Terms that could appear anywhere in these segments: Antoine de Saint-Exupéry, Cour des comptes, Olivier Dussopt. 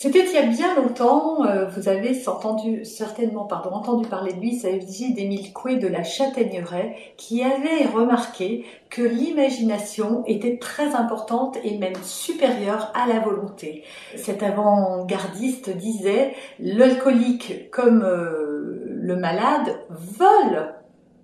C'était il y a bien longtemps, vous avez certainement entendu parler de lui, il s'agit d'Émile Coué de la Châtaigneraie, qui avait remarqué que l'imagination était très importante et même supérieure à la volonté. Cet avant-gardiste disait « l'alcoolique comme le malade veulent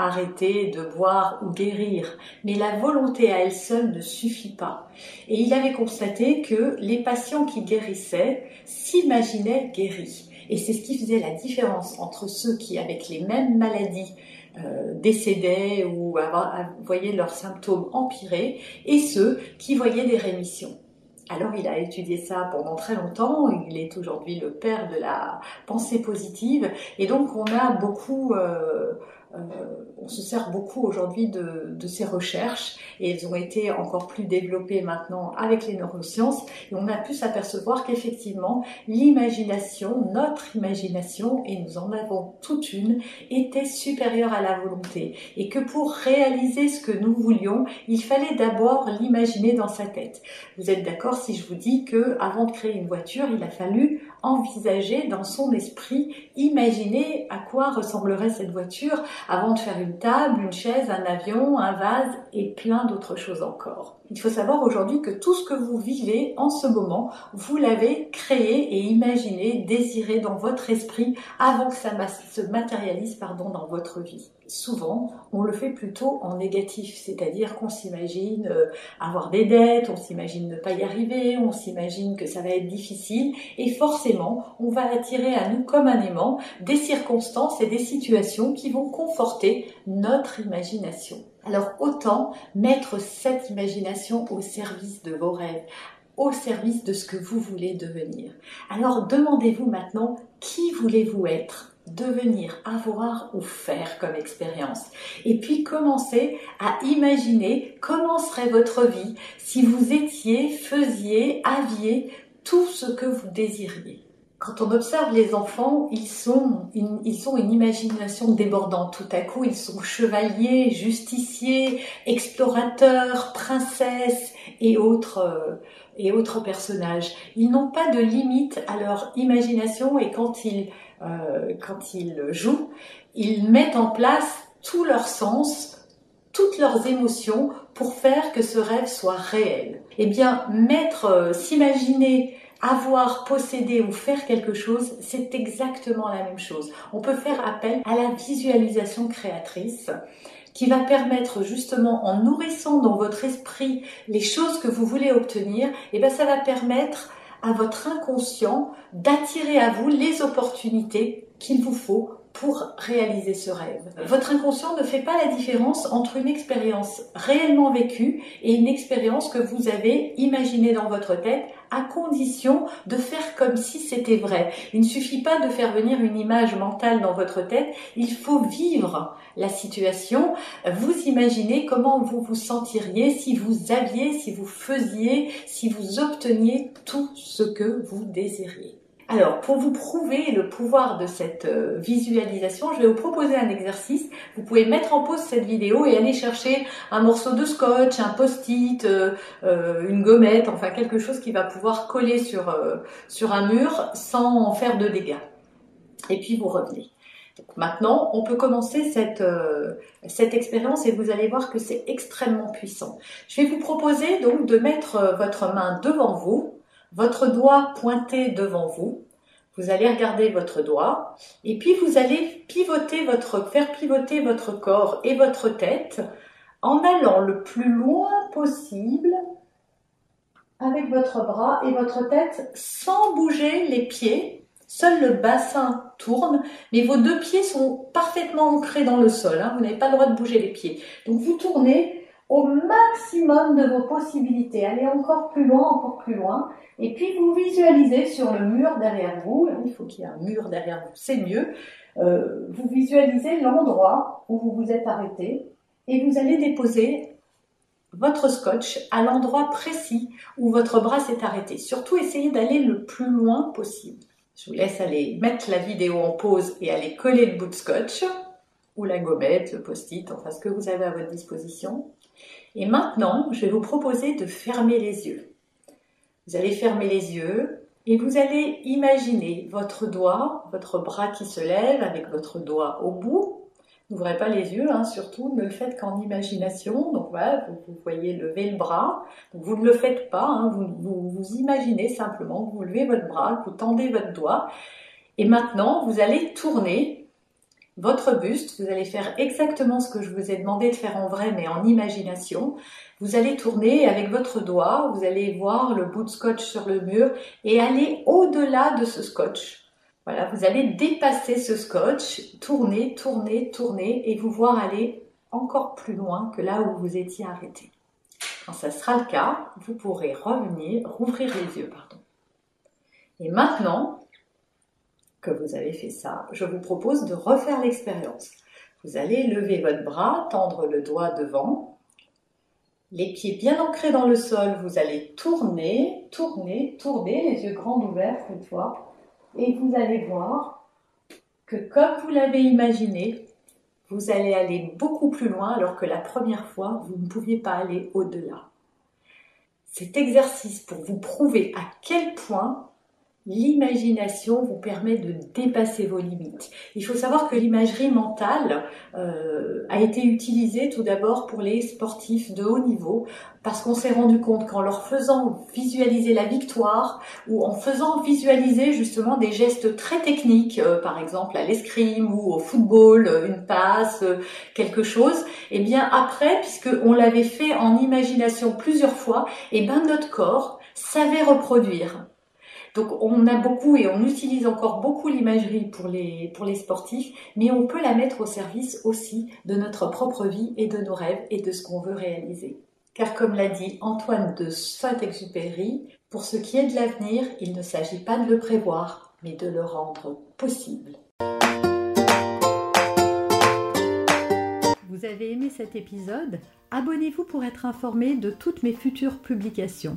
arrêter de boire ou guérir, mais la volonté à elle seule ne suffit pas. » Et il avait constaté que les patients qui guérissaient s'imaginaient guéris. Et c'est ce qui faisait la différence entre ceux qui, avec les mêmes maladies, décédaient ou voyaient leurs symptômes empirer, et ceux qui voyaient des rémissions. Alors il a étudié ça pendant très longtemps, il est aujourd'hui le père de la pensée positive, et donc on se sert beaucoup aujourd'hui de ces recherches, et elles ont été encore plus développées maintenant avec les neurosciences, et on a pu s'apercevoir qu'effectivement l'imagination, notre imagination, et nous en avons toute une, était supérieure à la volonté, et que pour réaliser ce que nous voulions, il fallait d'abord l'imaginer dans sa tête. Vous êtes d'accord si je vous dis que avant de créer une voiture, il a fallu envisager dans son esprit, imaginer à quoi ressemblerait cette voiture avant de faire une table, une chaise, un avion, un vase et plein d'autres choses encore. Il faut savoir aujourd'hui que tout ce que vous vivez en ce moment, vous l'avez créé et imaginé, désiré dans votre esprit avant que ça se matérialise dans votre vie. Souvent, on le fait plutôt en négatif, c'est-à-dire qu'on s'imagine avoir des dettes, on s'imagine ne pas y arriver, on s'imagine que ça va être difficile et forcément, on va attirer à nous comme un aimant des circonstances et des situations qui vont conforter notre imagination. Alors autant mettre cette imagination au service de vos rêves, au service de ce que vous voulez devenir. Alors demandez-vous maintenant, qui voulez-vous être ? Devenir, avoir ou faire comme expérience. Et puis commencez à imaginer comment serait votre vie si vous étiez, faisiez, aviez tout ce que vous désiriez. Quand on observe les enfants, ils ont une imagination débordante. Tout à coup, ils sont chevaliers, justiciers, explorateurs, princesses et autres personnages. Ils n'ont pas de limite à leur imagination et quand ils jouent, ils mettent en place tous leurs sens, toutes leurs émotions pour faire que ce rêve soit réel. Eh bien, s'imaginer, avoir, posséder ou faire quelque chose, c'est exactement la même chose. On peut faire appel à la visualisation créatrice qui va permettre justement, en nourrissant dans votre esprit les choses que vous voulez obtenir, et bien ça va permettre à votre inconscient d'attirer à vous les opportunités qu'il vous faut pour réaliser ce rêve. Votre inconscient ne fait pas la différence entre une expérience réellement vécue et une expérience que vous avez imaginée dans votre tête, à condition de faire comme si c'était vrai. Il ne suffit pas de faire venir une image mentale dans votre tête, il faut vivre la situation. Vous imaginez comment vous vous sentiriez si vous aviez, si vous faisiez, si vous obteniez tout ce que vous désiriez. Alors, pour vous prouver le pouvoir de cette visualisation, je vais vous proposer un exercice. Vous pouvez mettre en pause cette vidéo et aller chercher un morceau de scotch, un post-it, une gommette, enfin quelque chose qui va pouvoir coller sur un mur sans en faire de dégâts. Et puis vous revenez. Donc maintenant, on peut commencer cette expérience et vous allez voir que c'est extrêmement puissant. Je vais vous proposer donc de mettre votre main devant vous, votre doigt pointé devant vous, vous allez regarder votre doigt et puis vous allez faire pivoter votre corps et votre tête en allant le plus loin possible avec votre bras et votre tête sans bouger les pieds. Seul le bassin tourne, mais vos deux pieds sont parfaitement ancrés dans le sol. Vous n'avez pas le droit de bouger les pieds. Donc vous tournez au maximum de vos possibilités. Allez encore plus loin. Et puis vous visualisez sur le mur derrière vous. Il faut qu'il y ait un mur derrière vous, c'est mieux. Vous visualisez l'endroit où vous vous êtes arrêté et vous allez déposer votre scotch à l'endroit précis où votre bras s'est arrêté. Surtout, essayez d'aller le plus loin possible. Je vous laisse aller mettre la vidéo en pause et aller coller le bout de scotch ou la gommette, le post-it, enfin ce que vous avez à votre disposition. Et maintenant, je vais vous proposer de fermer les yeux. Vous allez fermer les yeux et vous allez imaginer votre doigt, votre bras qui se lève avec votre doigt au bout. N'ouvrez pas les yeux, surtout ne le faites qu'en imagination. Donc voilà, vous voyez lever le bras. Donc, vous ne le faites pas, vous imaginez simplement que vous levez votre bras, que vous tendez votre doigt. Et maintenant, vous allez tourner votre buste. Vous allez faire exactement ce que je vous ai demandé de faire en vrai, mais en imagination. Vous allez tourner avec votre doigt. Vous allez voir le bout de scotch sur le mur et aller au-delà de ce scotch. Voilà, vous allez dépasser ce scotch, tourner, tourner, tourner et vous voir aller encore plus loin que là où vous étiez arrêté. Quand ça sera le cas, vous pourrez revenir, rouvrir les yeux, pardon. Et maintenant que vous avez fait ça, je vous propose de refaire l'expérience. Vous allez lever votre bras, tendre le doigt devant, les pieds bien ancrés dans le sol, vous allez tourner, tourner, tourner, les yeux grands ouverts cette fois. Et vous allez voir que comme vous l'avez imaginé, vous allez aller beaucoup plus loin alors que la première fois, vous ne pouviez pas aller au-delà. Cet exercice pour vous prouver à quel point l'imagination vous permet de dépasser vos limites. Il faut savoir que l'imagerie mentale a été utilisée tout d'abord pour les sportifs de haut niveau parce qu'on s'est rendu compte qu'en leur faisant visualiser la victoire ou en faisant visualiser justement des gestes très techniques, par exemple à l'escrime ou au football, une passe, quelque chose, et bien après, puisqu'on l'avait fait en imagination plusieurs fois, et ben notre corps savait reproduire. Donc on a beaucoup et on utilise encore beaucoup l'imagerie pour les sportifs, mais on peut la mettre au service aussi de notre propre vie et de nos rêves et de ce qu'on veut réaliser. Car comme l'a dit Antoine de Saint-Exupéry, pour ce qui est de l'avenir, il ne s'agit pas de le prévoir, mais de le rendre possible. Vous avez aimé cet épisode? Abonnez-vous pour être informé de toutes mes futures publications.